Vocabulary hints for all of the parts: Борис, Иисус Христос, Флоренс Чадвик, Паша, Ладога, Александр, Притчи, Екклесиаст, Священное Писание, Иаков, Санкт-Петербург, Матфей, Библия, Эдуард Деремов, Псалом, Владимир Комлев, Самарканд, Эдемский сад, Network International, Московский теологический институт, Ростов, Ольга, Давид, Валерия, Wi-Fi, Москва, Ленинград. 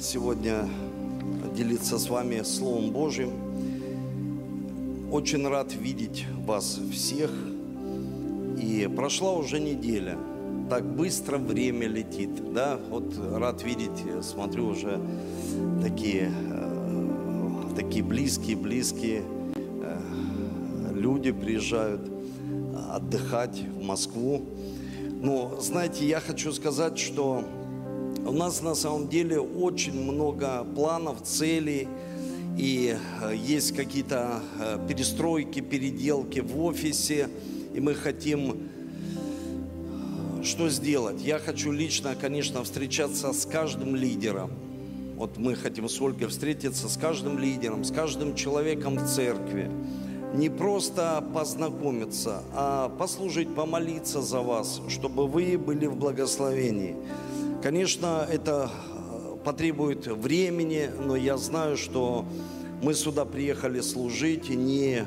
сегодня делиться с вами Словом Божьим. Очень рад видеть вас всех. И прошла уже неделя. Так быстро время летит, да? Вот рад видеть, смотрю, уже такие близкие люди приезжают отдыхать в Москву. Но, знаете, я хочу сказать, что у нас на самом деле очень много планов, целей, и есть какие-то перестройки, переделки в офисе, и мы хотим что сделать. Я хочу лично, конечно, встречаться с каждым лидером. Вот мы хотим с Ольгой встретиться с каждым лидером, с каждым человеком в церкви. Не просто познакомиться, а послужить, помолиться за вас, чтобы вы были в благословении. Конечно, это потребует времени, но я знаю, что мы сюда приехали служить, и не,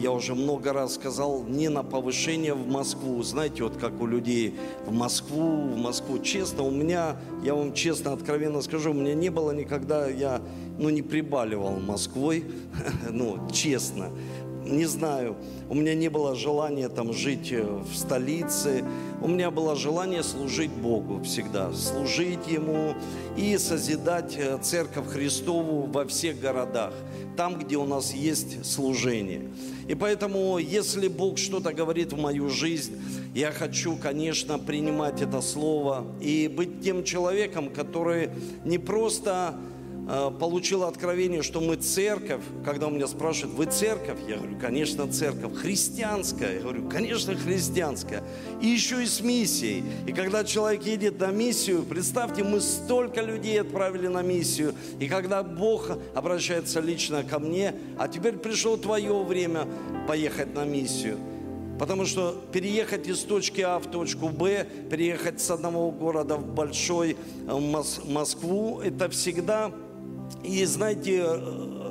я уже много раз сказал, не на повышение в Москву. Знаете, вот как у людей в Москву. Честно, у меня, я вам честно, откровенно скажу, у меня не было никогда, я, не прибаливал Москвой, честно. Не знаю, у меня не было желания там жить в столице, у меня было желание служить Богу всегда, служить Ему и созидать Церковь Христову во всех городах, там, где у нас есть служение. И поэтому, если Бог что-то говорит в мою жизнь, я хочу, конечно, принимать это слово и быть тем человеком, который не просто получил откровение, что мы церковь. Когда у меня спрашивают, вы церковь? Я говорю, конечно, церковь. Христианская? Я говорю, конечно, христианская. И еще и с миссией. И когда человек едет на миссию, представьте, мы столько людей отправили на миссию. И когда Бог обращается лично ко мне, а теперь пришло твое время поехать на миссию. Потому что переехать из точки А в точку Б, переехать с одного города в большой Москву, это всегда... И знаете,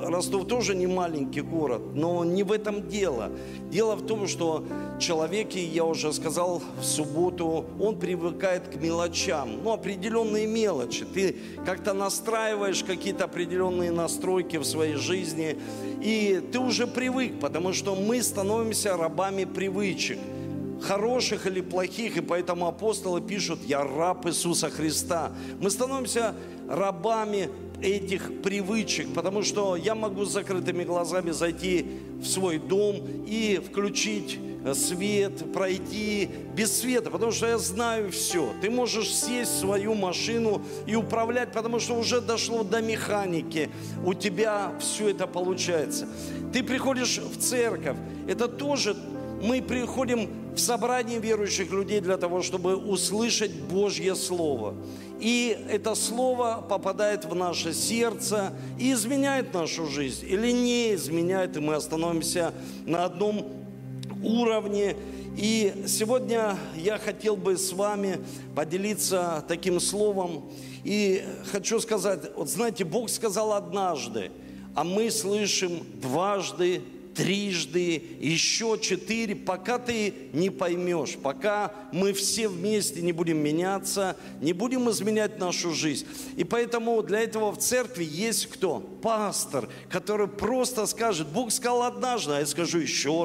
Ростов тоже не маленький город, но не в этом дело. Дело в том, что человек, я уже сказал в субботу, он привыкает к мелочам, определенные мелочи. Ты как-то настраиваешь какие-то определенные настройки в своей жизни, и ты уже привык, потому что мы становимся рабами привычек, хороших или плохих, и поэтому апостолы пишут: «Я раб Иисуса Христа». Мы становимся рабами этих привычек, потому что я могу с закрытыми глазами зайти в свой дом и включить свет, пройти без света, потому что я знаю все. Ты можешь сесть в свою машину и управлять, потому что уже дошло до механики. У тебя все это получается. Ты приходишь в церковь. Это тоже мы приходим в собрание верующих людей для того, чтобы услышать Божье Слово. И это Слово попадает в наше сердце и изменяет нашу жизнь. Или не изменяет, и мы остановимся на одном уровне. И сегодня я хотел бы с вами поделиться таким словом. И хочу сказать, вот знаете, Бог сказал однажды, а мы слышим дважды, трижды, еще четыре, пока ты не поймешь, пока мы все вместе не будем меняться, не будем изменять нашу жизнь. И поэтому для этого в церкви есть кто? Пастор, который просто скажет: Бог сказал однажды, а я скажу еще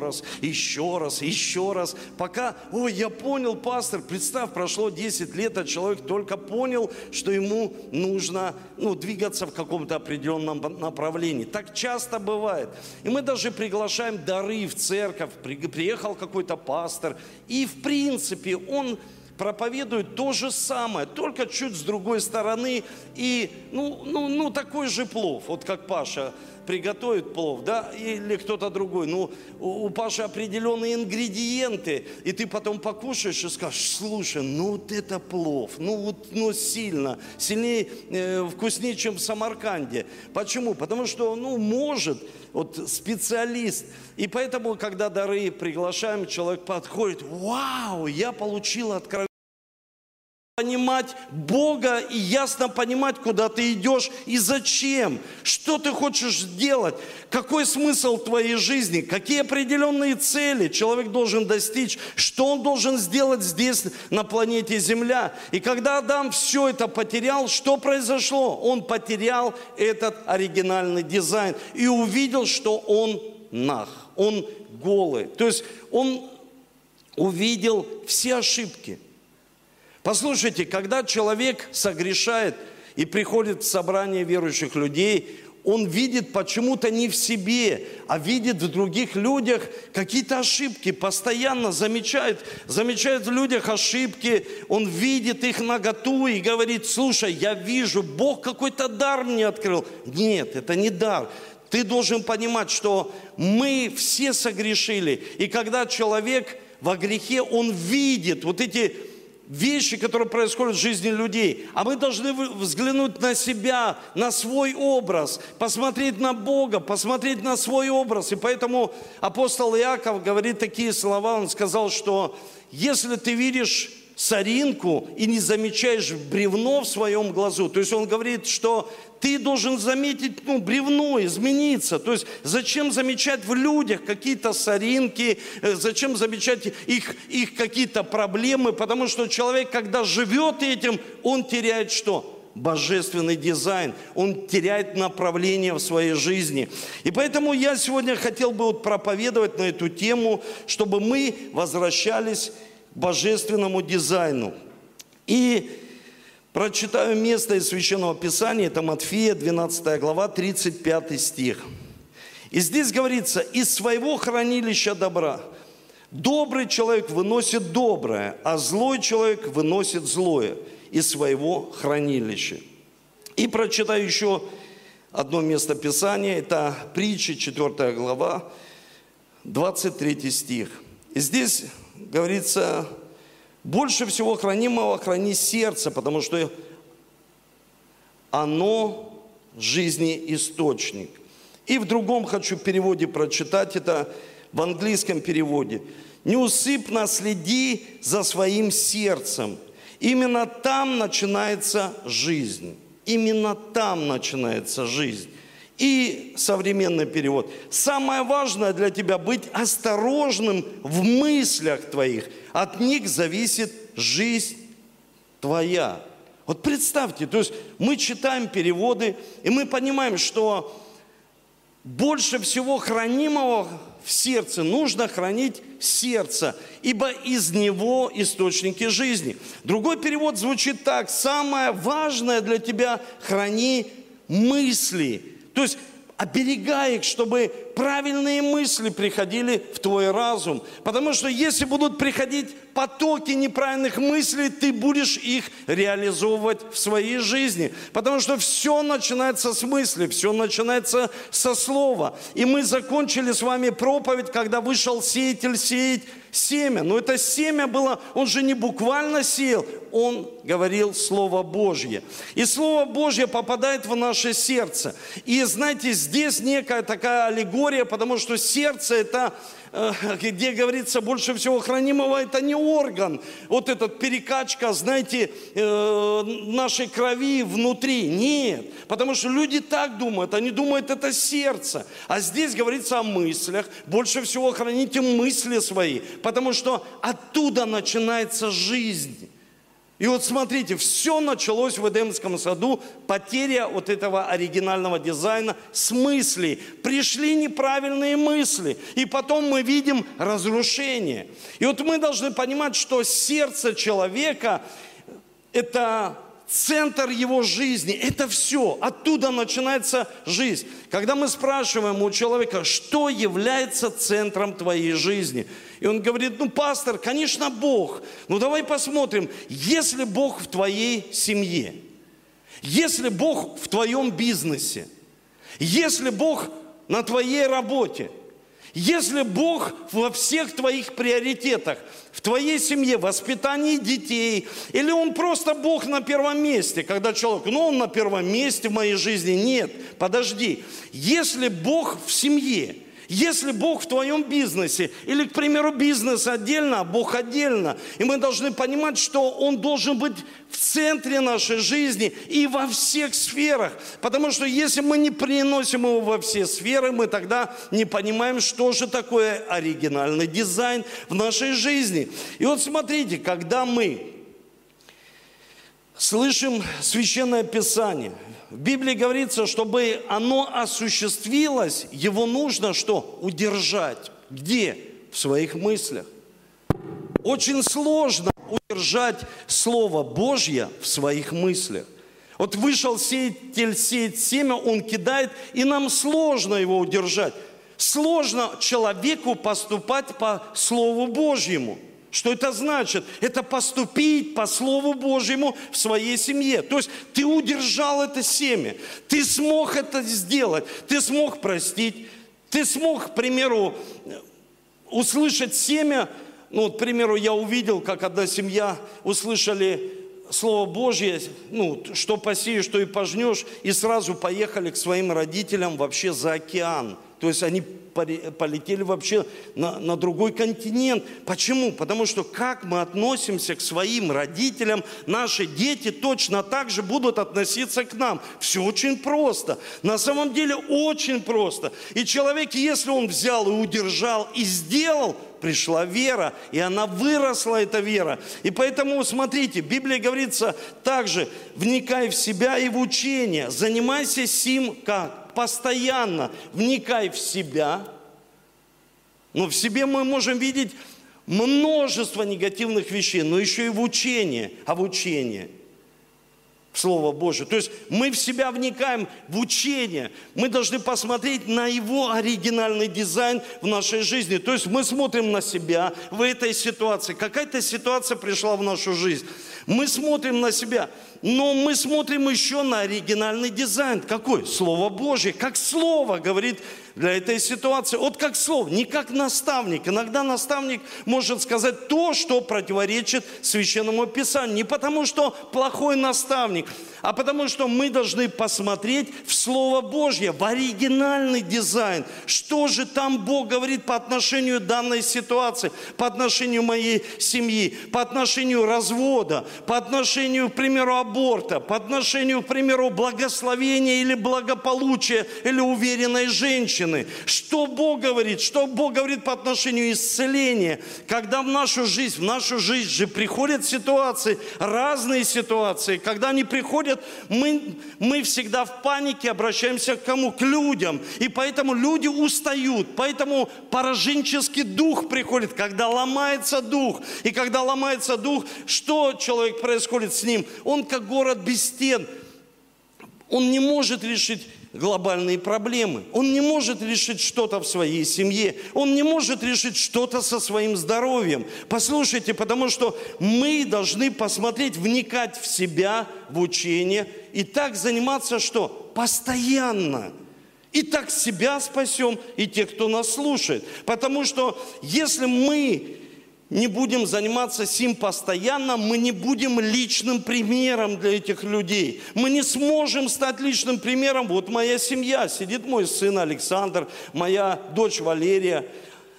раз, пока, я понял, пастор. Представь, прошло 10 лет, а человек только понял, что ему нужно двигаться в каком-то определенном направлении. Так часто бывает. И мы даже приглашаем дары в церковь. Приехал какой-то пастор, и в принципе он проповедует то же самое, только чуть с другой стороны, и такой же плов, вот как Паша приготовит плов, да, или кто-то другой, у Паши определенные ингредиенты, и ты потом покушаешь и скажешь: слушай, вот это плов, сильнее, вкуснее, чем в Самарканде. Почему? Потому что, специалист. И поэтому, когда дары приглашаем, человек подходит: вау, я получил откровение. понимать Бога и ясно понимать, куда ты идешь и зачем, что ты хочешь делать, какой смысл твоей жизни, какие определенные цели человек должен достичь, что он должен сделать здесь, на планете Земля. И когда Адам все это потерял, что произошло? Он потерял этот оригинальный дизайн и увидел, что он наг, он голый. То есть он увидел все ошибки. Послушайте, когда человек согрешает и приходит в собрание верующих людей, он видит почему-то не в себе, а видит в других людях какие-то ошибки, постоянно замечает в людях ошибки, он видит их наготу и говорит: слушай, я вижу, Бог какой-то дар мне открыл. Нет, это не дар. Ты должен понимать, что мы все согрешили, и когда человек во грехе, он видит вот эти вещи, которые происходят в жизни людей. А мы должны взглянуть на себя, на свой образ, посмотреть на Бога, посмотреть на свой образ. И поэтому апостол Иаков говорит такие слова. Он сказал, что если ты видишь соринку и не замечаешь бревно в своем глазу, то есть он говорит, что ты должен заметить бревно, измениться. То есть зачем замечать в людях какие-то соринки, зачем замечать их какие-то проблемы, потому что человек, когда живет этим, он теряет что? Божественный дизайн, он теряет направление в своей жизни. И поэтому я сегодня хотел бы проповедовать на эту тему, чтобы мы возвращались божественному дизайну. И прочитаю место из Священного Писания, это Матфея, 12 глава, 35 стих. И здесь говорится: «Из своего хранилища добра добрый человек выносит доброе, а злой человек выносит злое из своего хранилища». И прочитаю еще одно место Писания, это Притчи, 4 глава, 23 стих. И здесь говорится: больше всего хранимого храни сердце, потому что оно жизни источник. И в другом хочу переводе прочитать, это в английском переводе. Неусыпно следи за своим сердцем. Именно там начинается жизнь. Именно там начинается жизнь. И современный перевод. Самое важное для тебя — быть осторожным в мыслях твоих. От них зависит жизнь твоя. Вот представьте, то есть мы читаем переводы, и мы понимаем, что больше всего хранимого в сердце нужно хранить сердце, ибо из него источники жизни. Другой перевод звучит так: самое важное для тебя — храни мысли. То есть оберегай их, чтобы правильные мысли приходили в твой разум. Потому что если будут приходить потоки неправильных мыслей, ты будешь их реализовывать в своей жизни. Потому что все начинается с мысли, все начинается со слова. И мы закончили с вами проповедь, когда вышел сеятель сеять семя. Но это семя было, он же не буквально сеял, он говорил Слово Божье. И Слово Божье попадает в наше сердце. И знаете, здесь некая такая аллегория, потому что сердце — это, где говорится, больше всего хранимого, это не орган. Вот эта перекачка, знаете, нашей крови внутри. Нет, потому что люди так думают, они думают, это сердце. А здесь говорится о мыслях. Больше всего храните мысли свои, потому что оттуда начинается жизнь. И вот смотрите, все началось в Эдемском саду, потеря вот этого оригинального дизайна с мыслей. Пришли неправильные мысли, и потом мы видим разрушение. И вот мы должны понимать, что сердце человека – это центр его жизни, это все, оттуда начинается жизнь. Когда мы спрашиваем у человека, что является центром твоей жизни, и он говорит: пастор, конечно, Бог. Давай посмотрим, если Бог в твоей семье, если Бог в твоем бизнесе, если Бог на твоей работе, если Бог во всех твоих приоритетах, в твоей семье, воспитании детей, или Он просто Бог на первом месте, когда человек: Он на первом месте в моей жизни. Нет, подожди. Если Бог в семье, Если Бог в твоем бизнесе, или, к примеру, бизнес отдельно, а Бог отдельно, и мы должны понимать, что Он должен быть в центре нашей жизни и во всех сферах, потому что если мы не приносим его во все сферы, мы тогда не понимаем, что же такое оригинальный дизайн в нашей жизни. И вот смотрите, когда мы слышим Священное Писание, в Библии говорится, чтобы оно осуществилось, его нужно что? Удержать. Где? В своих мыслях. Очень сложно удержать Слово Божье в своих мыслях. Вот вышел сеятель сеять семя, он кидает, и нам сложно его удержать. Сложно человеку поступать по Слову Божьему. Что это значит? Это поступить по Слову Божьему в своей семье. То есть ты удержал это семя, ты смог это сделать, ты смог простить, ты смог, к примеру, услышать семя. Ну, вот, к примеру, я увидел, как одна семья услышали Слово Божье, ну, что посеешь, что и пожнешь, и сразу поехали к своим родителям вообще за океан. То есть они полетели вообще на другой континент. Почему? Потому что как мы относимся к своим родителям, наши дети точно так же будут относиться к нам. Все очень просто. На самом деле очень просто. И человек, если он взял и удержал, и сделал, пришла вера, и она выросла, эта вера. И поэтому, смотрите, в Библии говорится также: вникай в себя и в учение, занимайся сим как? Постоянно вникай в себя. Но в себе мы можем видеть множество негативных вещей, но еще и в учении, а в учении в Слово Божие. То есть мы в себя вникаем в учение. Мы должны посмотреть на его оригинальный дизайн в нашей жизни. То есть мы смотрим на себя в этой ситуации. Какая-то ситуация пришла в нашу жизнь. Мы смотрим на себя. Но мы смотрим еще на оригинальный дизайн. Какой? Слово Божье. Как Слово говорит для этой ситуации. Вот как Слово, не как наставник. Иногда наставник может сказать то, что противоречит Священному Писанию. Не потому, что плохой наставник, а потому, что мы должны посмотреть в Слово Божье, в оригинальный дизайн. Что же там Бог говорит по отношению данной ситуации, по отношению моей семьи, по отношению развода, по отношению, к примеру, аборта, по отношению, к примеру, благословения или благополучия, или уверенной женщины. Что Бог говорит по отношению исцеления, когда в нашу жизнь же приходят ситуации, разные ситуации, когда они приходят, мы всегда в панике обращаемся к кому? К людям, и поэтому люди устают, поэтому пораженческий дух приходит, когда ломается дух, и когда ломается дух, что человек происходит с ним? Он как город без стен, он не может решить глобальные проблемы, он не может решить что-то в своей семье, он не может решить что-то со своим здоровьем. Послушайте, потому что мы должны посмотреть, вникать в себя, в учение, и так заниматься что? Постоянно. И так себя спасем, и тех, кто нас слушает. Потому что если мы не будем заниматься сим постоянно, мы не будем личным примером для этих людей. Мы не сможем стать личным примером. Вот моя семья, сидит мой сын Александр, моя дочь Валерия,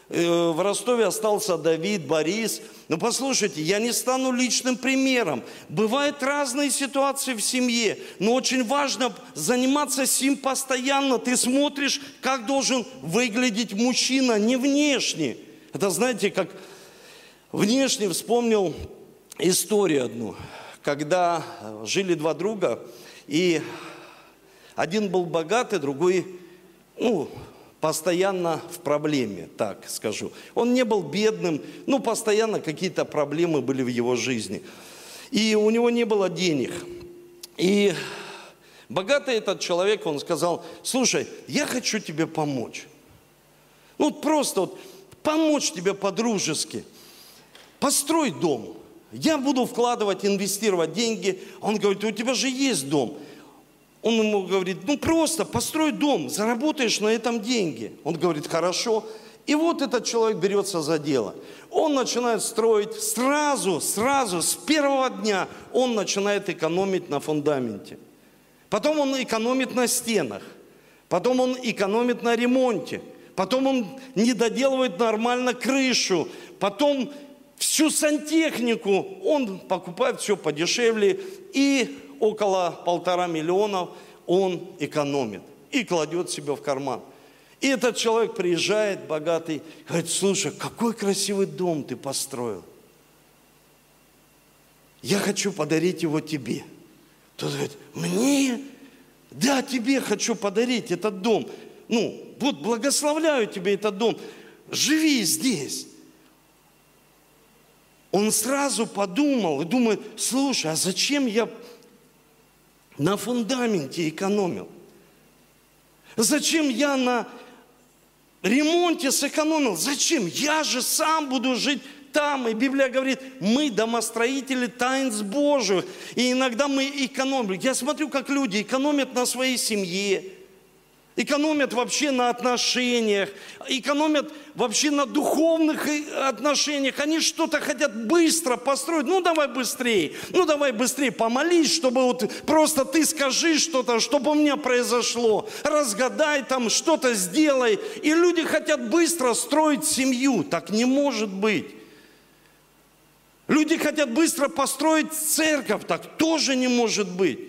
в Ростове остался Давид, Борис. Но послушайте, я не стану личным примером. Бывают разные ситуации в семье, но очень важно заниматься сим постоянно. Ты смотришь, как должен выглядеть мужчина, не внешне. Это, знаете, как... Внешне вспомнил историю одну, когда жили два друга, и один был богатый, другой, постоянно в проблеме, так скажу. Он не был бедным, но постоянно какие-то проблемы были в его жизни. И у него не было денег. И богатый этот человек, он сказал: слушай, я хочу тебе помочь. Помочь тебе по-дружески. Построй дом, я буду вкладывать, инвестировать деньги. Он говорит: у тебя же есть дом. Он ему говорит: просто построй дом, заработаешь на этом деньги. Он говорит: хорошо. И вот этот человек берется за дело. Он начинает строить, сразу, с первого дня он начинает экономить на фундаменте. Потом он экономит на стенах, потом он экономит на ремонте. потом он не доделывает нормально крышу, потом всю сантехнику он покупает все подешевле, и около 1,5 миллиона он экономит и кладет себе в карман. И этот человек приезжает, богатый, говорит: слушай, какой красивый дом ты построил. Я хочу подарить его тебе. Тот говорит: мне? Да, тебе хочу подарить этот дом. Ну, вот благословляю тебе этот дом. Живи здесь. Он сразу подумал и думает: слушай, а зачем я на фундаменте экономил? Зачем я на ремонте сэкономил? Зачем? Я же сам буду жить там. И Библия говорит: мы домостроители таинств Божьих. И иногда мы экономим. Я смотрю, как люди экономят на своей семье, экономят вообще на отношениях, экономят вообще на духовных отношениях. Они что-то хотят быстро построить. Ну давай быстрее помолись, чтобы вот просто ты скажи что-то, чтобы у меня произошло. Разгадай там, что-то сделай. И люди хотят быстро строить семью. Так не может быть. Люди хотят быстро построить церковь. Так тоже не может быть.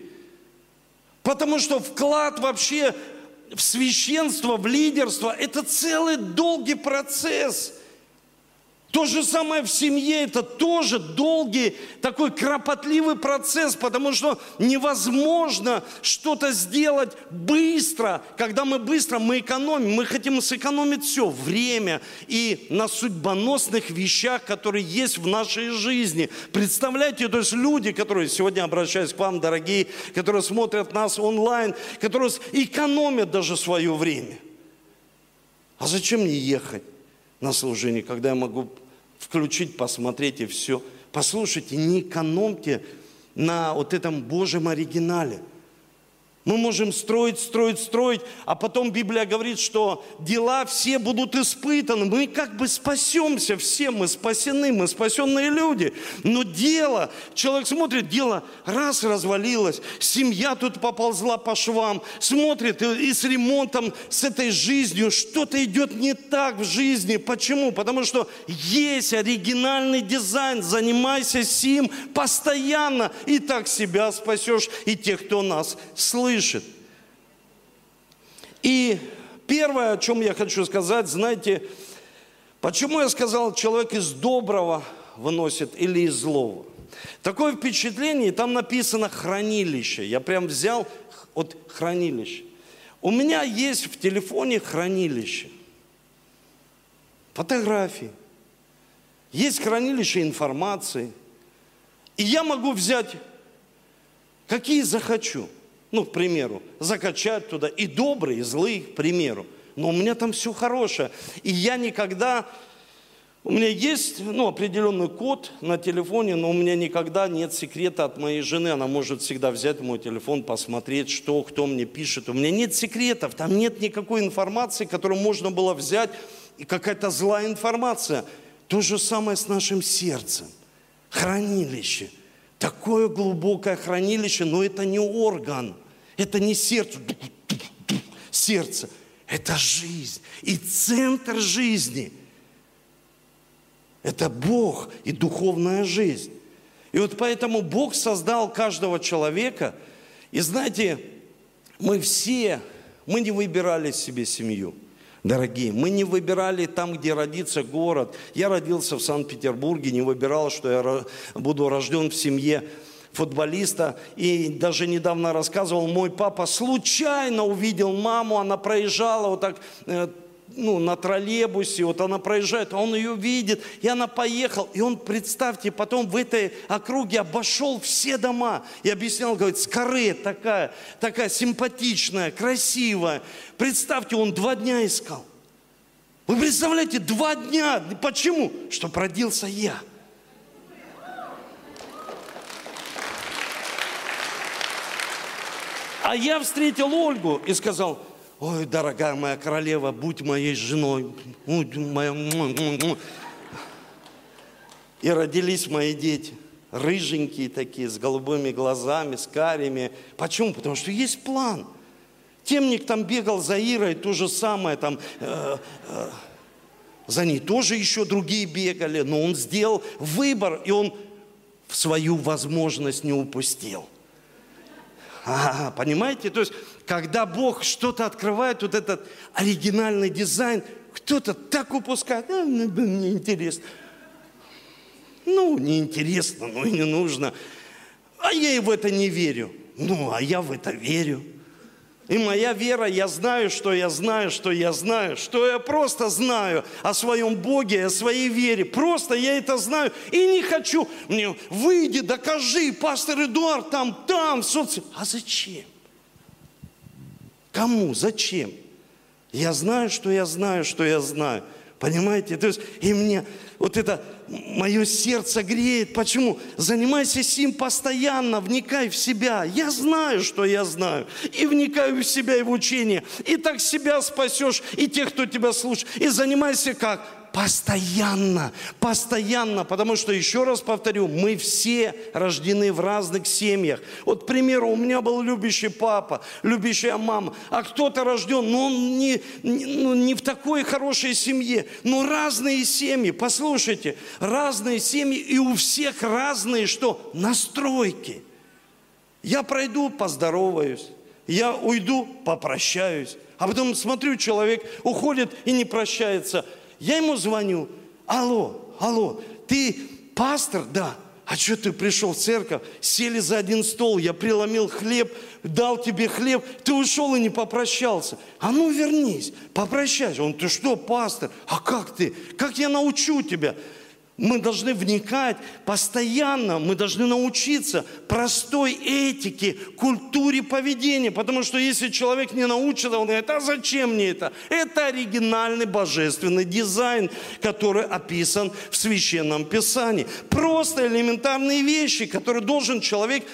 Потому что вклад вообще в священство, в лидерство — это целый долгий процесс. То же самое в семье — это тоже долгий, такой кропотливый процесс, потому что невозможно что-то сделать быстро. Когда мы быстро, мы экономим, мы хотим сэкономить все время и на судьбоносных вещах, которые есть в нашей жизни. Представляете, то есть люди, которые, сегодня обращаюсь к вам, дорогие, которые смотрят нас онлайн, которые экономят даже свое время. А зачем мне ехать на служение, когда я могу включить, посмотреть и все? Послушайте, не экономьте на вот этом Божьем оригинале. Мы можем строить, а потом Библия говорит, что дела все будут испытаны. Мы как бы спасемся, все мы спасены, мы спасенные люди. Но дело, человек смотрит, дело раз развалилось, семья тут поползла по швам, смотрит и с ремонтом, с этой жизнью что-то идет не так в жизни. Почему? Потому что есть оригинальный дизайн, занимайся сим постоянно, и так себя спасешь, и тех, кто нас слышит. И первое, о чем я хочу сказать, знаете, почему я сказал, человек из доброго выносит или из злого? Такое впечатление, там написано хранилище. Я прям взял от хранилища. У меня есть в телефоне хранилище фотографии, есть хранилище информации. И я могу взять, какие захочу. Ну, к примеру, закачать туда и добрые, и злые, к примеру. Но у меня там все хорошее. И я никогда... У меня есть, ну, определенный код на телефоне, но у меня никогда нет секрета от моей жены. Она может всегда взять мой телефон, посмотреть, что, кто мне пишет. У меня нет секретов, там нет никакой информации, которую можно было взять, и какая-то злая информация. То же самое с нашим сердцем. Хранилище. Такое глубокое хранилище, но это не орган, это не сердце. Сердце – это жизнь. И центр жизни – это Бог и духовная жизнь. И вот поэтому Бог создал каждого человека. И знаете, мы не выбирали себе семью. Дорогие, мы не выбирали там, где родится город. Я родился в Санкт-Петербурге, не выбирал, что я буду рожден в семье футболиста. И даже недавно рассказывал, мой папа случайно увидел маму, она проезжала вот так, ну, на троллейбусе, вот она проезжает, а он ее видит, и она поехала. И он, представьте, потом в этой округе обошел все дома. И объяснял, говорит, Скоре такая симпатичная, красивая. Представьте, он 2 дня искал. Вы представляете, 2 дня. Почему? Чтоб родился я. А я встретил Ольгу и сказал: ой, дорогая моя королева, будь моей женой. И родились мои дети. Рыженькие такие, с голубыми глазами, с карими. Почему? Потому что есть план. Темник там бегал за Ирой, то же самое, там, за ней тоже еще другие бегали, но он сделал выбор, и он свою возможность не упустил. Ага, понимаете? То есть, когда Бог что-то открывает, вот этот оригинальный дизайн, кто-то так упускает, неинтересно. Ну, неинтересно, ну и не нужно. А я и в это не верю. Ну, а я в это верю. И моя вера, я знаю, что я знаю, что я знаю, что я просто знаю о своем Боге, о своей вере. Просто я это знаю и не хочу. Мне выйди, докажи, пастор Эдуард, там, в соцсетях. А зачем? Кому? Зачем? Я знаю, что я знаю, что я знаю. Понимаете? То есть, и мне вот это мое сердце греет. Почему? Занимайся сим постоянно, вникай в себя. Я знаю, что я знаю. И вникаю в себя и в учение. И так себя спасешь, и тех, кто тебя слушает. И занимайся как? Постоянно. Постоянно. Потому что, еще раз повторю, мы все рождены в разных семьях. Вот, к примеру, у меня был любящий папа, любящая мама. А кто-то рожден, но он не в такой хорошей семье. Но разные семьи, послушайте, разные семьи, и у всех разные что? Настройки. Я пройду, поздороваюсь. Я уйду, попрощаюсь. А потом смотрю, человек уходит и не прощается. Я ему звоню, алло, ты пастор? Да. А что ты пришел в церковь? Сели за один стол, я преломил хлеб, дал тебе хлеб, ты ушел и не попрощался. А ну вернись, попрощайся. Он, ты что, пастор? А как ты? Как я научу тебя? Мы должны вникать постоянно, мы должны научиться простой этике, культуре поведения. Потому что если человек не научится, он говорит, а зачем мне это? Это оригинальный божественный дизайн, который описан в Священном Писании. Просто элементарные вещи, которые должен человек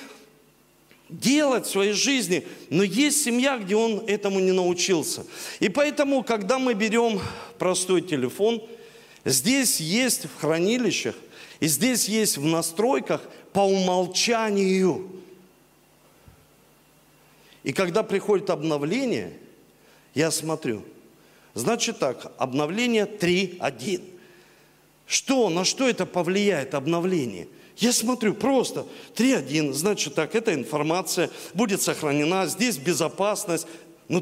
делать в своей жизни. Но есть семья, где он этому не научился. И поэтому, когда мы берем простой телефон, здесь есть в хранилищах, и здесь есть в настройках по умолчанию. И когда приходит обновление, я смотрю. Значит так, обновление 3.1. На что это повлияет обновление? Я смотрю просто 3.1, значит так, эта информация будет сохранена, здесь безопасность. Но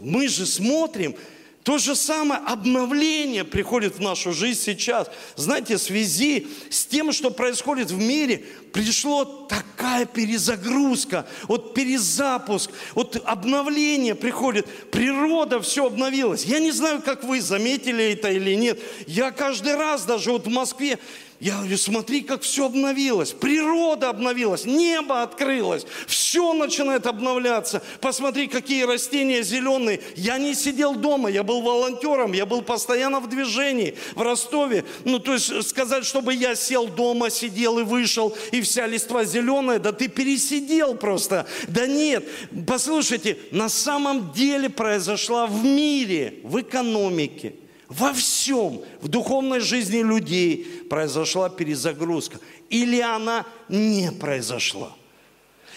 мы же смотрим. То же самое обновление приходит в нашу жизнь сейчас. Знаете, в связи с тем, что происходит в мире, пришла такая перезагрузка, вот перезапуск, вот обновление приходит, природа все обновилась. Я не знаю, как вы заметили это или нет. Я каждый раз даже вот в Москве, я говорю, смотри, как все обновилось. Природа обновилась, небо открылось. Все начинает обновляться. Посмотри, какие растения зеленые. Я не сидел дома, я был волонтером, я был постоянно в движении в Ростове. Ну, то есть сказать, чтобы я сел дома, сидел и вышел, и вся листва зеленая, да ты пересидел просто. Да нет, послушайте, на самом деле произошла в мире, в экономике, во всем, в духовной жизни людей произошла перезагрузка. Или она не произошла.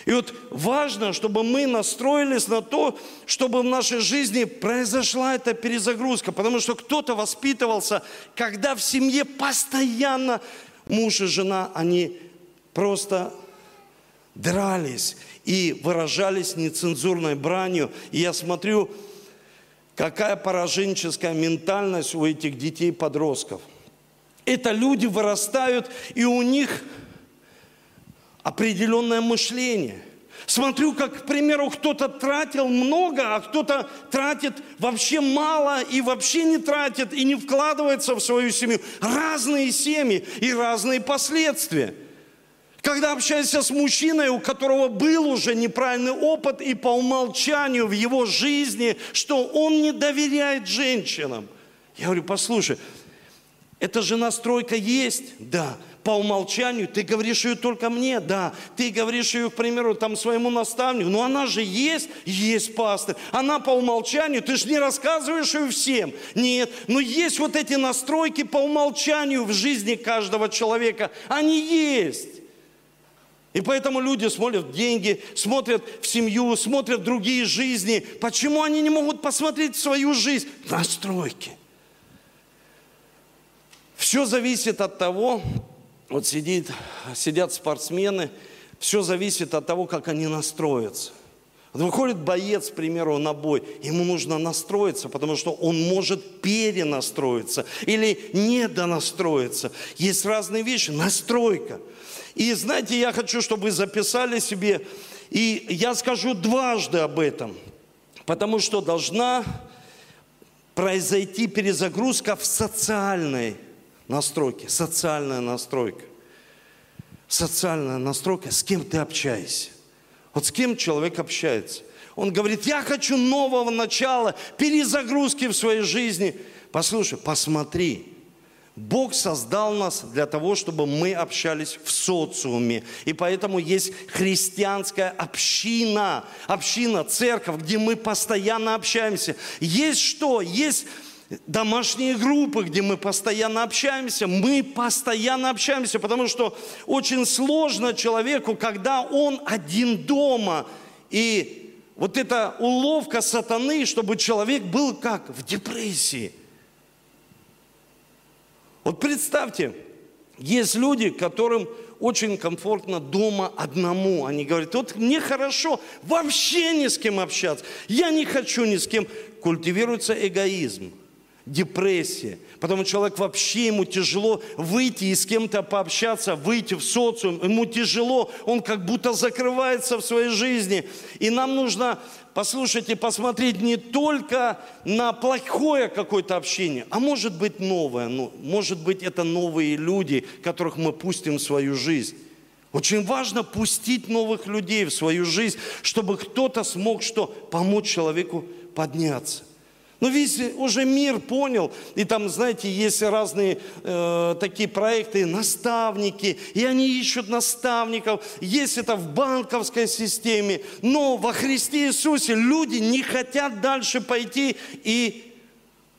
И вот важно, чтобы мы настроились на то, чтобы в нашей жизни произошла эта перезагрузка. Потому что кто-то воспитывался, когда в семье постоянно муж и жена, они просто дрались и выражались нецензурной бранью. И я смотрю, какая пораженческая ментальность у этих детей-подростков. Это люди вырастают, и у них определенное мышление. Смотрю, как, к примеру, кто-то тратил много, а кто-то тратит вообще мало и вообще не тратит, и не вкладывается в свою семью. Разные семьи и разные последствия. Когда общаешься с мужчиной, у которого был уже неправильный опыт, и по умолчанию в его жизни, что он не доверяет женщинам. Я говорю, послушай, эта же настройка есть? Да. По умолчанию ты говоришь ее только мне? Да. Ты говоришь ее, к примеру, там своему наставнику? Но она же есть? Есть, пастор. Она по умолчанию, ты же не рассказываешь ее всем? Нет. Но есть вот эти настройки по умолчанию в жизни каждого человека. Они есть. И поэтому люди смотрят деньги, смотрят в семью, смотрят в другие жизни. Почему они не могут посмотреть свою жизнь? Настройки. Все зависит от того, вот сидят спортсмены, все зависит от того, как они настроятся. Вот выходит боец, к примеру, на бой, ему нужно настроиться, потому что он может перенастроиться или недонастроиться. Есть разные вещи, настройка. И знаете, я хочу, чтобы вы записали себе, и я скажу дважды об этом, потому что должна произойти перезагрузка в социальной настройке, социальная настройка. Социальная настройка, с кем ты общаешься. Вот с кем человек общается. Он говорит, я хочу нового начала, перезагрузки в своей жизни. Послушай, посмотри. Бог создал нас для того, чтобы мы общались в социуме. И поэтому есть христианская община, церковь, где мы постоянно общаемся. Есть что? Есть домашние группы, где мы постоянно общаемся. Мы постоянно общаемся, потому что очень сложно человеку, когда он один дома. И вот эта уловка сатаны, чтобы человек был как? В депрессии. Вот представьте, есть люди, которым очень комфортно дома одному. Они говорят, вот мне хорошо вообще ни с кем общаться, я не хочу ни с кем. Культивируется эгоизм, депрессия. Потому человек вообще, ему тяжело выйти и с кем-то пообщаться, выйти в социум. Ему тяжело, он как будто закрывается в своей жизни. И нам нужно, послушайте, посмотреть не только на плохое какое-то общение, а может быть новое. Ну, может быть, это новые люди, которых мы пустим в свою жизнь. Очень важно пустить новых людей в свою жизнь, чтобы кто-то смог что? Помочь человеку подняться. Ну, весь уже мир понял, и там, знаете, есть разные такие проекты, наставники, и они ищут наставников, есть это в банковской системе, но во Христе Иисусе люди не хотят дальше пойти и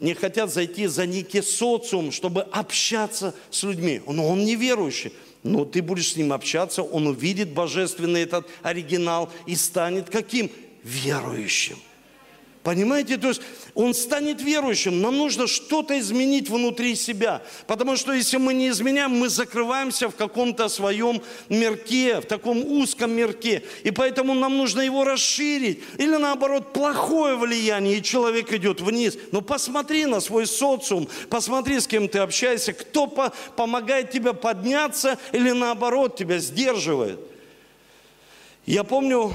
не хотят зайти за некий социум, чтобы общаться с людьми. Но он неверующий, но ты будешь с ним общаться, он увидит божественный этот оригинал и станет каким? Верующим. Понимаете, то есть он станет верующим. Нам нужно что-то изменить внутри себя. Потому что если мы не изменяем, мы закрываемся в каком-то своем мирке, в таком узком мирке. И поэтому нам нужно его расширить. Или наоборот, плохое влияние, и человек идет вниз. Но посмотри на свой социум, посмотри, с кем ты общаешься, кто помогает тебе подняться или наоборот тебя сдерживает. Я помню,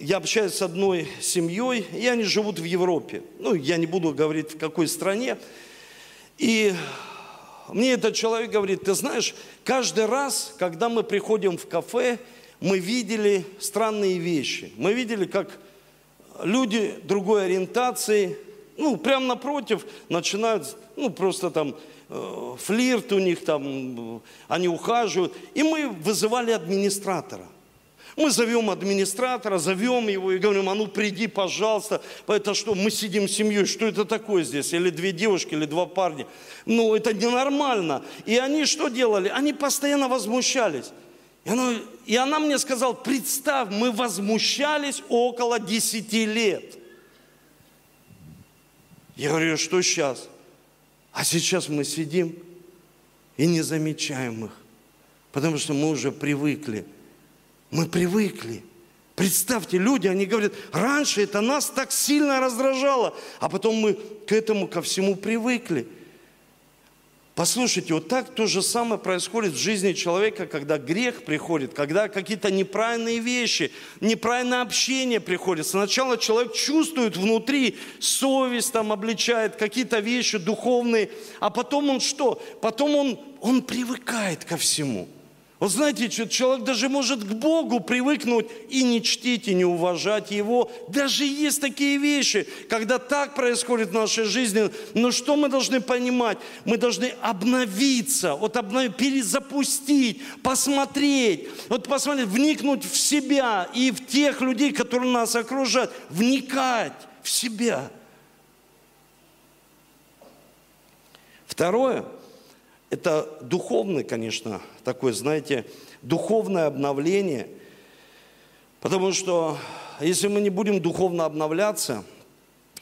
я общаюсь с одной семьей, и они живут в Европе. Ну, я не буду говорить, в какой стране. И мне этот человек говорит, ты знаешь, каждый раз, когда мы приходим в кафе, мы видели странные вещи. Мы видели, как люди другой ориентации, ну, прямо напротив, начинают, ну, просто там флирт у них там, они ухаживают. И мы вызывали администратора. Мы зовем администратора, зовем его и говорим, а ну приди, пожалуйста. Это что, мы сидим с семьей, что это такое здесь? Или две девушки, или два парня. Ну, это ненормально. И они что делали? Они постоянно возмущались. И она мне сказала, представь, мы возмущались около 10 лет. Я говорю, что сейчас? А сейчас мы сидим и не замечаем их, потому что мы уже привыкли. Мы привыкли. Представьте, люди, они говорят, раньше это нас так сильно раздражало, а потом мы к этому, ко всему привыкли. Послушайте, вот так то же самое происходит в жизни человека, когда грех приходит, когда какие-то неправильные вещи, неправильное общение приходит. Сначала человек чувствует внутри, совесть там обличает, какие-то вещи духовные, а потом он что? Потом он привыкает ко всему. Вот знаете, человек даже может к Богу привыкнуть и не чтить, и не уважать Его. Даже есть такие вещи, когда так происходит в нашей жизни. Но что мы должны понимать? Мы должны обновиться, перезапустить, посмотреть. Вот посмотреть, вникнуть в себя и в тех людей, которые нас окружают. Вникать в себя. Второе. Это духовное, конечно, такое, знаете, духовное обновление. Потому что если мы не будем духовно обновляться,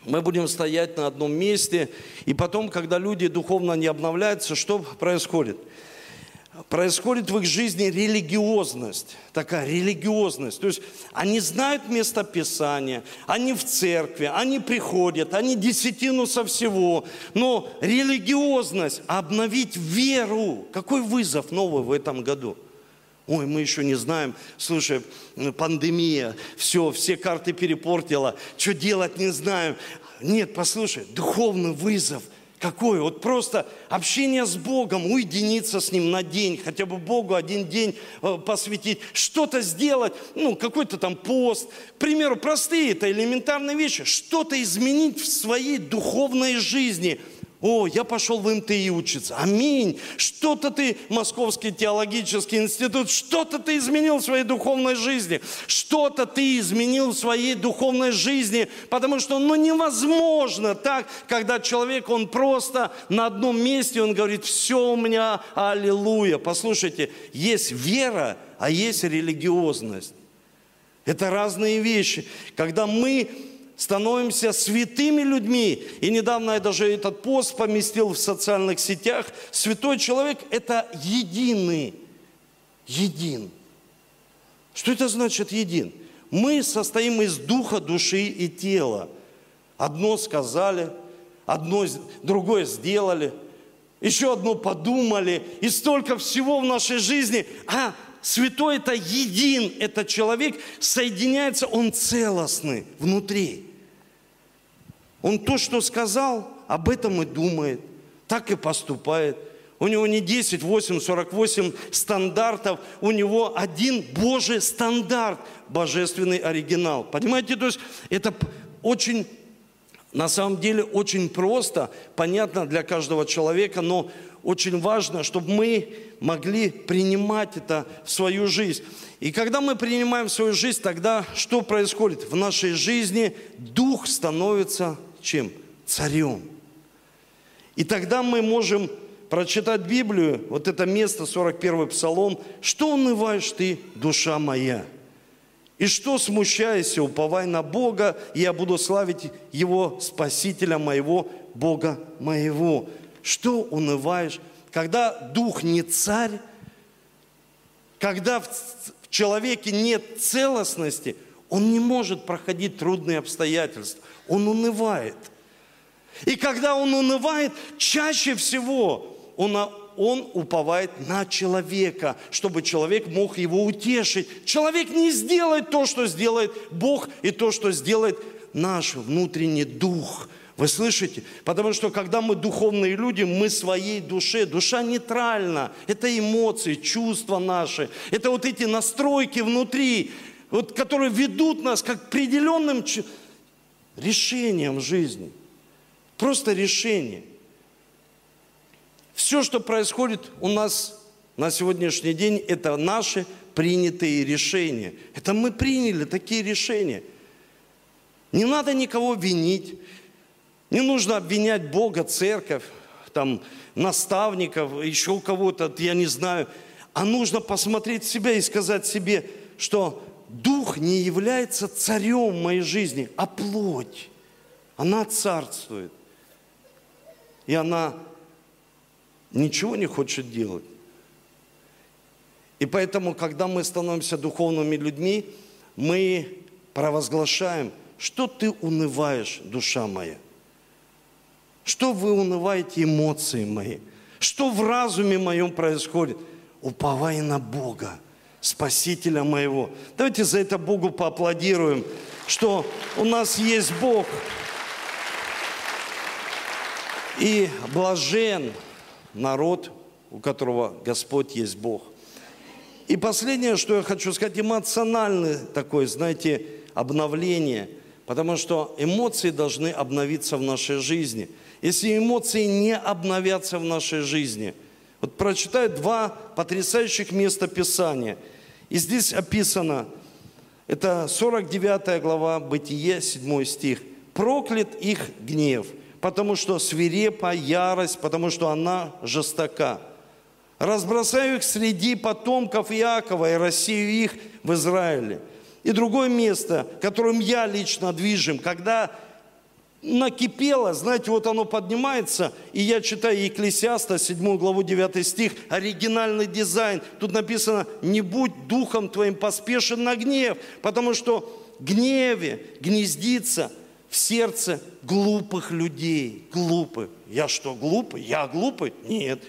мы будем стоять на одном месте. И потом, когда люди духовно не обновляются, что происходит? Происходит в их жизни религиозность, такая религиозность. То есть они знают место Писания, они в церкви, они приходят, они десятину со всего. Но религиозность, обновить веру. Какой вызов новый в этом году? Ой, мы еще не знаем, слушай, пандемия, все карты перепортила, что делать не знаем. Нет, послушай, духовный вызов. Какой? Вот просто общение с Богом, уединиться с Ним на день, хотя бы Богу один день посвятить, что-то сделать, ну, какой-то там пост. К примеру, простые, это элементарные вещи. Что-то изменить в своей духовной жизни. О, я пошел в МТИ учиться. Аминь. Что-то ты, Московский теологический институт, что-то ты изменил в своей духовной жизни. Что-то ты изменил в своей духовной жизни. Потому что, невозможно так, когда человек, он просто на одном месте, он говорит, все у меня, аллилуйя. Послушайте, есть вера, а есть религиозность. Это разные вещи. Когда мы становимся святыми людьми. И недавно я даже этот пост поместил в социальных сетях. Святой человек – это единый. Един. Что это значит един? Мы состоим из духа, души и тела. Одно сказали, другое сделали, еще одно подумали. И столько всего в нашей жизни. Святой – это един, это человек соединяется, он целостный внутри. Он то, что сказал, об этом и думает, так и поступает. У него не 10, 8, 48 стандартов, у него один Божий стандарт, божественный оригинал. Понимаете, то есть это очень, на самом деле, очень просто, понятно для каждого человека, но очень важно, чтобы мы могли принимать это в свою жизнь. И когда мы принимаем в свою жизнь, тогда что происходит? В нашей жизни Дух становится чем? Царем. И тогда мы можем прочитать Библию, вот это место, 41-й Псалом. «Что унываешь ты, душа моя? И что смущаешься, уповай на Бога, и я буду славить Его, Спасителя моего, Бога моего». Что унываешь? Когда дух не царь, когда в человеке нет целостности, он не может проходить трудные обстоятельства. Он унывает. И когда он унывает, чаще всего он уповает на человека, чтобы человек мог его утешить. Человек не сделает то, что сделает Бог, и то, что сделает наш внутренний дух. Вы слышите? Потому что, когда мы духовные люди, мы своей душе. Душа нейтральна. Это эмоции, чувства наши. Это вот эти настройки внутри, вот, которые ведут нас к определенным решениям в жизни. Просто решение. Все, что происходит у нас на сегодняшний день, это наши принятые решения. Это мы приняли такие решения. Не надо никого винить. Не нужно обвинять Бога, церковь, там, наставников, еще кого-то, я не знаю. А нужно посмотреть в себя и сказать себе, что дух не является царем моей жизни, а плоть. Она царствует. И она ничего не хочет делать. И поэтому, когда мы становимся духовными людьми, мы провозглашаем, что ты унываешь, душа моя. Что вы унываете эмоции мои? Что в разуме моем происходит? Уповай на Бога, Спасителя моего. Давайте за это Богу поаплодируем, что у нас есть Бог. И блажен народ, у которого Господь есть Бог. И последнее, что я хочу сказать, эмоциональное такое, знаете, обновление. Потому что эмоции должны обновиться в нашей жизни. Если эмоции не обновятся в нашей жизни, вот прочитаю два потрясающих места Писания. И здесь описано, это 49 глава Бытие, 7 стих. «Проклят их гнев, потому что свирепа ярость, потому что она жестока. Разбросаю их среди потомков Иакова и рассею их в Израиле. И другое место, которым я лично движим, когда накипело, знаете, вот оно поднимается, и я читаю Екклесиаста, 7 главу, 9 стих, оригинальный дизайн. Тут написано: «Не будь духом твоим поспешен на гнев, потому что в гневе гнездится в сердце глупых людей». Глупы. Я что, глупый? Я глупый? Нет.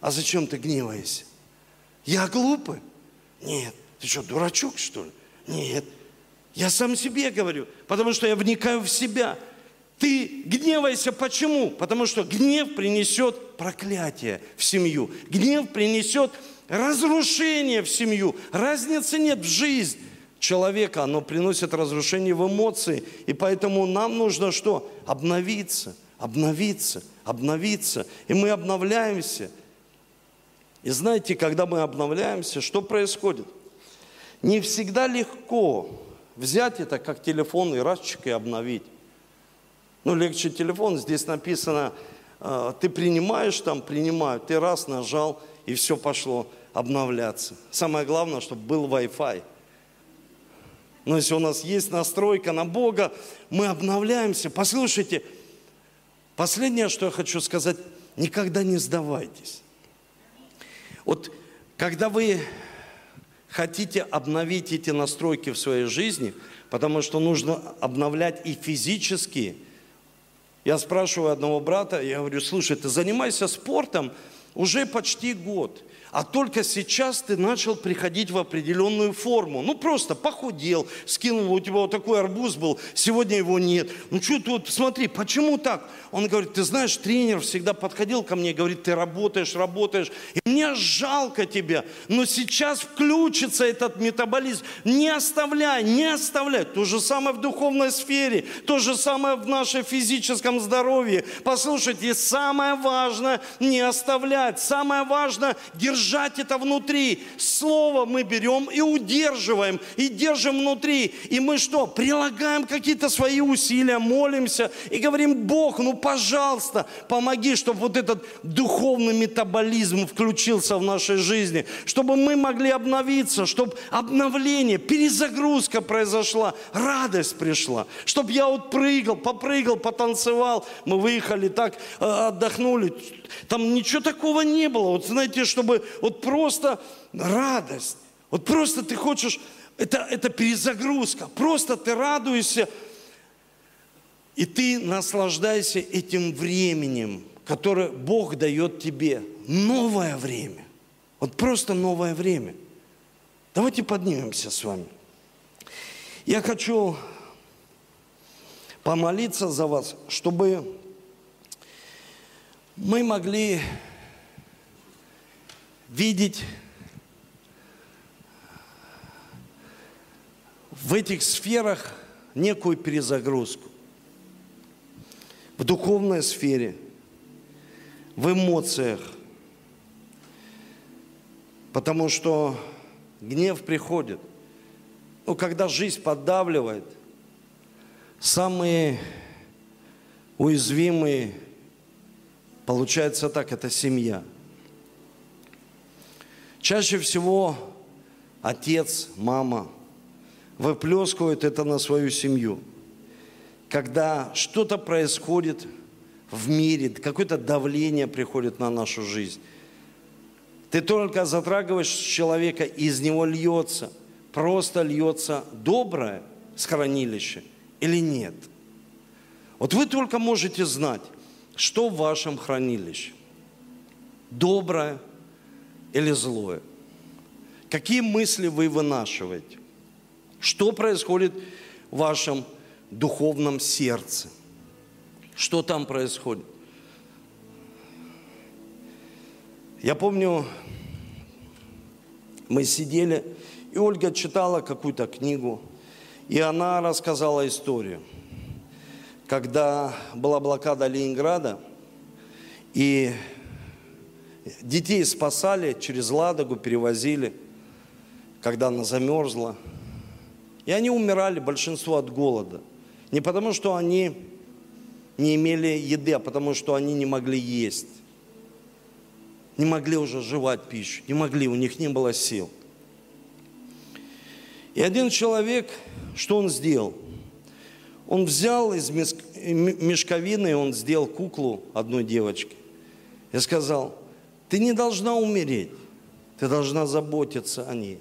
А зачем ты гневаешься? Я глупый? Нет. Ты что, дурачок, что ли? Нет. Я сам себе говорю, потому что я вникаю в себя. Ты гневайся почему? Потому что гнев принесет проклятие в семью. Гнев принесет разрушение в семью. Разницы нет в жизни человека, оно приносит разрушение в эмоции. И поэтому нам нужно что? Обновиться, обновиться, обновиться. И мы обновляемся. И знаете, когда мы обновляемся, что происходит? Не всегда легко взять это как телефон и разчик и обновить. Ну, легче телефон, здесь написано, ты принимаешь, там принимают, ты раз нажал, и все пошло обновляться. Самое главное, чтобы был Wi-Fi. Но если у нас есть настройка на Бога, мы обновляемся. Послушайте, последнее, что я хочу сказать, никогда не сдавайтесь. Вот когда вы хотите обновить эти настройки в своей жизни, потому что нужно обновлять и физические. Я спрашиваю одного брата, я говорю: слушай, ты занимайся спортом уже почти год, а только сейчас ты начал приходить в определенную форму. Ну, просто похудел, скинул, у тебя вот такой арбуз был, сегодня его нет. Ну, что ты вот, смотри, почему так? Он говорит: ты знаешь, тренер всегда подходил ко мне и говорит: ты работаешь, и мне жалко тебя, но сейчас включится этот метаболизм. Не оставляй. То же самое в духовной сфере, то же самое в нашем физическом здоровье. Послушайте, самое важное не оставлять, самое важное держать. Держать это внутри. Слово мы берем и удерживаем, и держим внутри. И мы что? Прилагаем какие-то свои усилия, молимся и говорим: Бог, ну пожалуйста, помоги, чтобы вот этот духовный метаболизм включился в нашей жизни, чтобы мы могли обновиться, чтобы обновление, перезагрузка произошла, радость пришла, чтобы я вот попрыгал, потанцевал. Мы выехали так, отдохнули. Там ничего такого не было. Вот знаете, чтобы вот просто радость, вот просто ты хочешь, это перезагрузка, просто ты радуешься, и ты наслаждаешься этим временем, которое Бог дает тебе. Новое время, вот просто новое время. Давайте поднимемся с вами. Я хочу помолиться за вас, чтобы мы могли видеть в этих сферах некую перезагрузку. В духовной сфере, в эмоциях. Потому что гнев приходит. Но когда жизнь поддавливает, самые уязвимые, получается так, это семья. Чаще всего отец, мама выплескивают это на свою семью. Когда что-то происходит в мире, какое-то давление приходит на нашу жизнь. Ты только затрагиваешь человека, и из него льется, просто льется доброе с хранилища или нет. Вот вы только можете знать, что в вашем хранилище. Доброе или злое? Какие мысли вы вынашиваете? Что происходит в вашем духовном сердце? Что там происходит? Я помню, мы сидели, и Ольга читала какую-то книгу, и она рассказала историю. Когда была блокада Ленинграда, и детей спасали, через Ладогу перевозили, когда она замерзла. И они умирали, большинство, от голода. Не потому, что они не имели еды, а потому, что они не могли есть. не могли уже жевать пищу, не могли, у них не было сил. И один человек, что он сделал? Он взял из мешковины, он сделал куклу одной девочки. Я сказал, ты не должна умереть, ты должна заботиться о ней.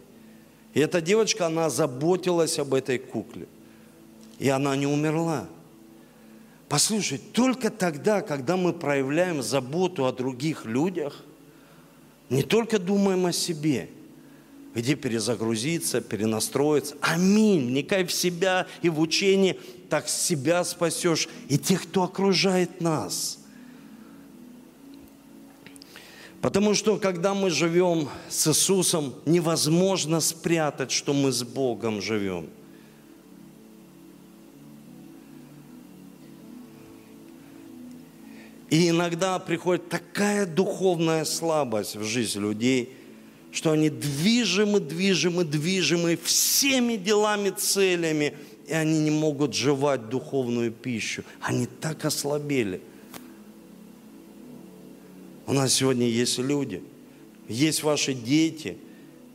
И эта девочка, она заботилась об этой кукле. И она не умерла. Послушай, только тогда, когда мы проявляем заботу о других людях, не только думаем о себе, где перезагрузиться, перенастроиться. Аминь. Вникай в себя и в учение, так себя спасешь и тех, кто окружает нас. Потому что, когда мы живем с Иисусом, невозможно спрятать, что мы с Богом живем. И иногда приходит такая духовная слабость в жизнь людей, что они движимы всеми делами, целями, и они не могут жевать духовную пищу. Они так ослабели. У нас сегодня есть люди, есть ваши дети.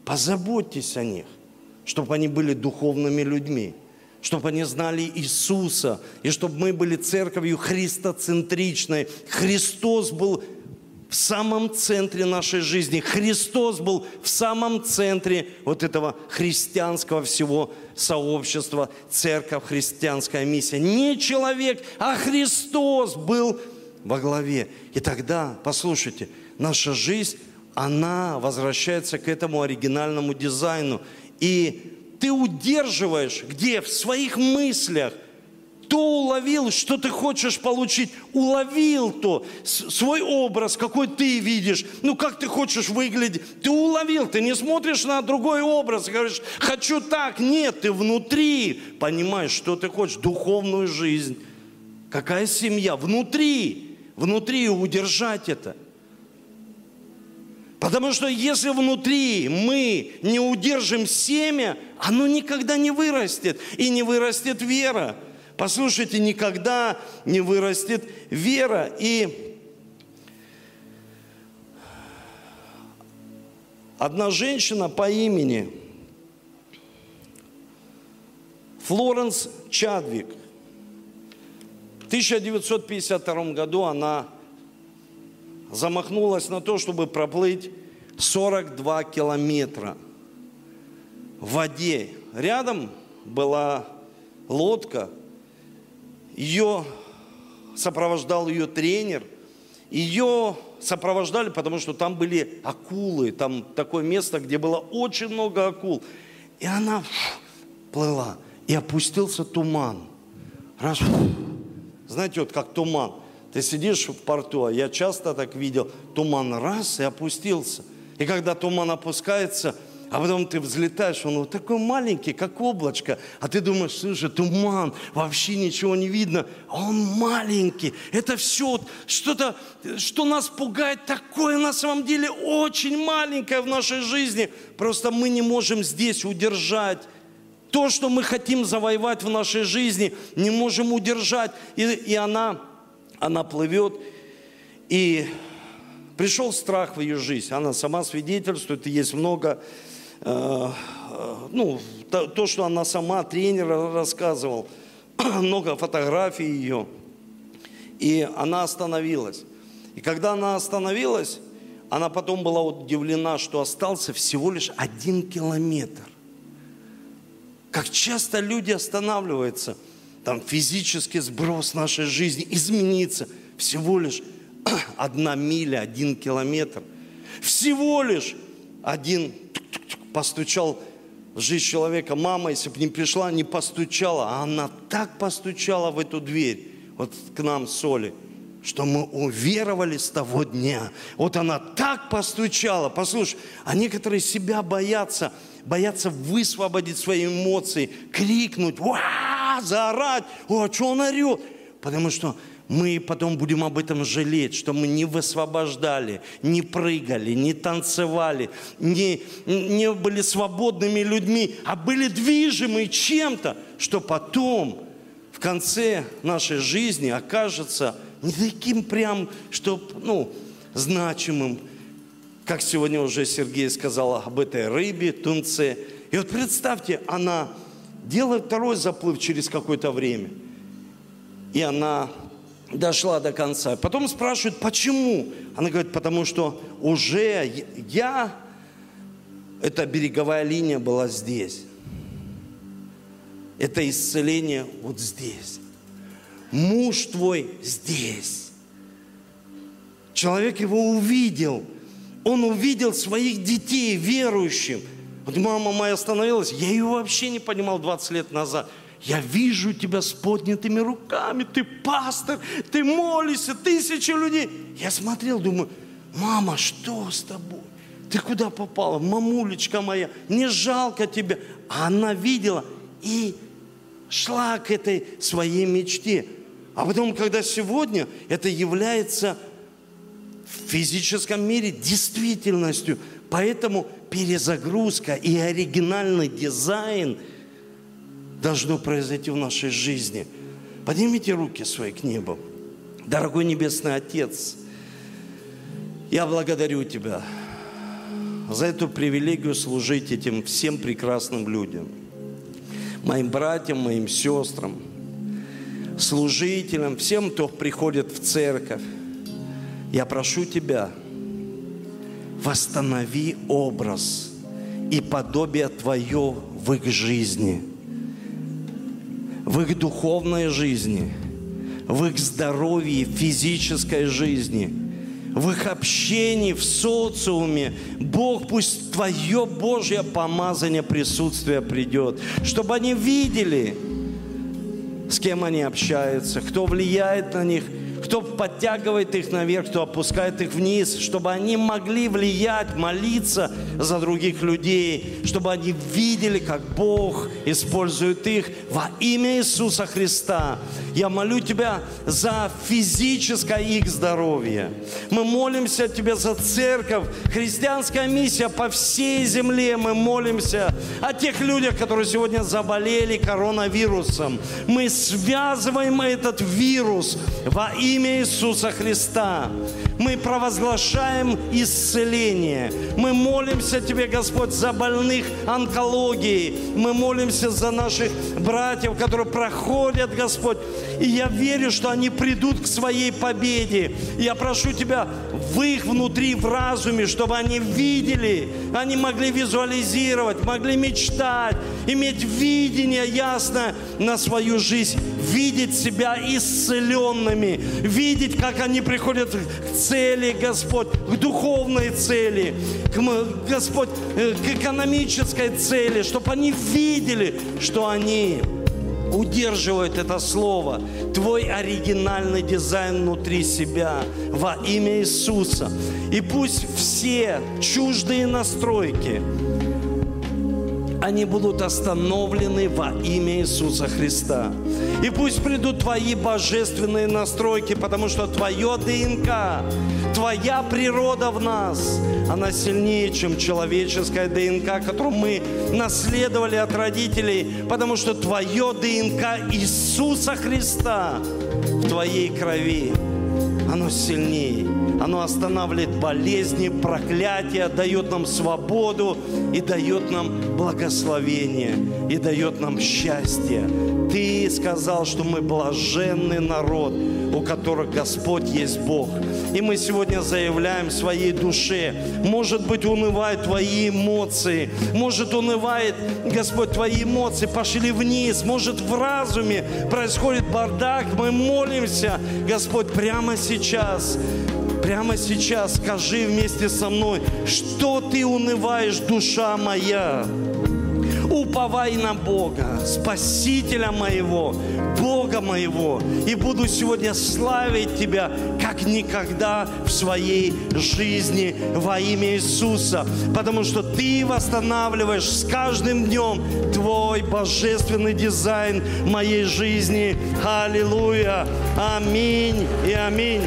Позаботьтесь о них, чтобы они были духовными людьми, чтобы они знали Иисуса, и чтобы мы были церковью христоцентричной. Христос был в самом центре нашей жизни. Христос был в самом центре вот этого христианского всего сообщества, церковь, христианская миссия. Не человек, а Христос был во главе. И тогда, послушайте, наша жизнь, она возвращается к этому оригинальному дизайну. И ты удерживаешь, где в своих мыслях то уловил, что ты хочешь получить, уловил то, свой образ, какой ты видишь, ну как ты хочешь выглядеть, ты уловил, ты не смотришь на другой образ, говоришь, хочу так, нет, ты внутри понимаешь, что ты хочешь, духовную жизнь, какая семья, внутри удержать это. Потому что если внутри мы не удержим семя, оно никогда не вырастет. И не вырастет вера. Послушайте, никогда не вырастет вера. И одна женщина по имени Флоренс Чадвик. В 1952 году она замахнулась на то, чтобы проплыть 42 километра в воде. Рядом была лодка, ее сопровождал ее тренер, ее сопровождали, потому что там были акулы, там такое место, где было очень много акул. И она плыла, и опустился туман. Раз, знаете, вот как туман. Ты сидишь в порту, а я часто так видел, туман раз и опустился. И когда туман опускается, а потом ты взлетаешь, он вот такой маленький, как облачко. А ты думаешь, слушай, туман, вообще ничего не видно. А он маленький. Это все вот что-то, что нас пугает, такое на самом деле очень маленькое в нашей жизни. Просто мы не можем здесь удержать. То, что мы хотим завоевать в нашей жизни, не можем удержать. И она плывет, и пришел страх в ее жизнь. Она сама свидетельствует, и есть много, то, что она сама тренера рассказывала, много фотографий ее. И она остановилась. И когда она остановилась, она потом была удивлена, что остался всего лишь 1 километр. Как часто люди останавливаются. Там физический сброс нашей жизни изменится. Всего лишь 1 миля, 1 километр. Всего лишь один постучал в жизнь человека. Мама, если бы не пришла, не постучала. А она так постучала в эту дверь, вот к нам с Олей, что мы уверовали с того дня. Вот она так постучала. Послушай, а некоторые себя боятся, боятся высвободить свои эмоции, крикнуть, заорать, что он орет? Потому что мы потом будем об этом жалеть, что мы не высвобождали, не прыгали, не танцевали, не были свободными людьми, а были движимы чем-то, что потом в конце нашей жизни окажется не таким прям, что, значимым, как сегодня уже Сергей сказал об этой рыбе, тунце. И вот представьте, она делает второй заплыв через какое-то время. И она дошла до конца. Потом спрашивают, почему? Она говорит, потому что уже эта береговая линия была здесь. Это исцеление вот здесь. Муж твой здесь. Человек его увидел. Он увидел своих детей верующим. Вот мама моя остановилась, я ее вообще не понимал 20 лет назад. Я вижу тебя с поднятыми руками, ты пастор, ты молишься, тысячи людей. Я смотрел, думаю, мама, что с тобой? Ты куда попала? Мамулечка моя, не жалко тебя. А она видела и шла к этой своей мечте. А потом, когда сегодня это является в физическом мире действительностью, поэтому перезагрузка и оригинальный дизайн должно произойти в нашей жизни. Поднимите руки свои к небу. Дорогой Небесный Отец, я благодарю Тебя за эту привилегию служить этим всем прекрасным людям, моим братьям, моим сестрам, служителям, всем, кто приходит в церковь. Я прошу Тебя, восстанови образ и подобие Твое в их жизни, в их духовной жизни, в их здоровье, физической жизни, в их общении, в социуме. Бог, пусть Твое Божье помазание, присутствие придет, чтобы они видели, с кем они общаются, кто влияет на них, кто подтягивает их наверх, кто опускает их вниз, чтобы они могли влиять, молиться за других людей, чтобы они видели, как Бог использует их во имя Иисуса Христа. Я молю Тебя за физическое их здоровье. Мы молимся Тебе за церковь, христианская миссия по всей земле. Мы молимся о тех людях, которые сегодня заболели коронавирусом. Мы связываем этот вирус во имя Иисуса Христа. Мы провозглашаем исцеление. Мы молимся Тебе, Господь, за больных онкологией. Мы молимся за наших братьев, которые проходят, Господь. И я верю, что они придут к своей победе. Я прошу Тебя в их внутри, в разуме, чтобы они видели, они могли визуализировать, могли мечтать, иметь видение ясное на свою жизнь, видеть себя исцеленными, видеть, как они приходят к цели, Господь, к духовной цели, Господь, к экономической цели, чтобы они видели, что они удерживают это слово, Твой оригинальный дизайн внутри себя во имя Иисуса. И пусть все чуждые настройки, они будут остановлены во имя Иисуса Христа. И пусть придут Твои божественные настройки, потому что Твое ДНК, Твоя природа в нас, она сильнее, чем человеческая ДНК, которую мы наследовали от родителей, потому что Твое ДНК Иисуса Христа в Твоей крови. Оно сильнее, оно останавливает болезни, проклятия, дает нам свободу и дает нам благословение, и дает нам счастье. Ты сказал, что мы блаженный народ, у которых Господь есть Бог. И мы сегодня заявляем своей душе, может быть, унывают твои эмоции, может, унывает, Господь, твои эмоции пошли вниз, может, в разуме происходит бардак. Мы молимся, Господь, прямо сейчас скажи вместе со мной, что ты унываешь, душа моя. Уповай на Бога, Спасителя моего, Бога моего, и буду сегодня славить Тебя, как никогда в своей жизни во имя Иисуса, потому что Ты восстанавливаешь с каждым днем Твой божественный дизайн моей жизни. Аллилуйя! Аминь и аминь!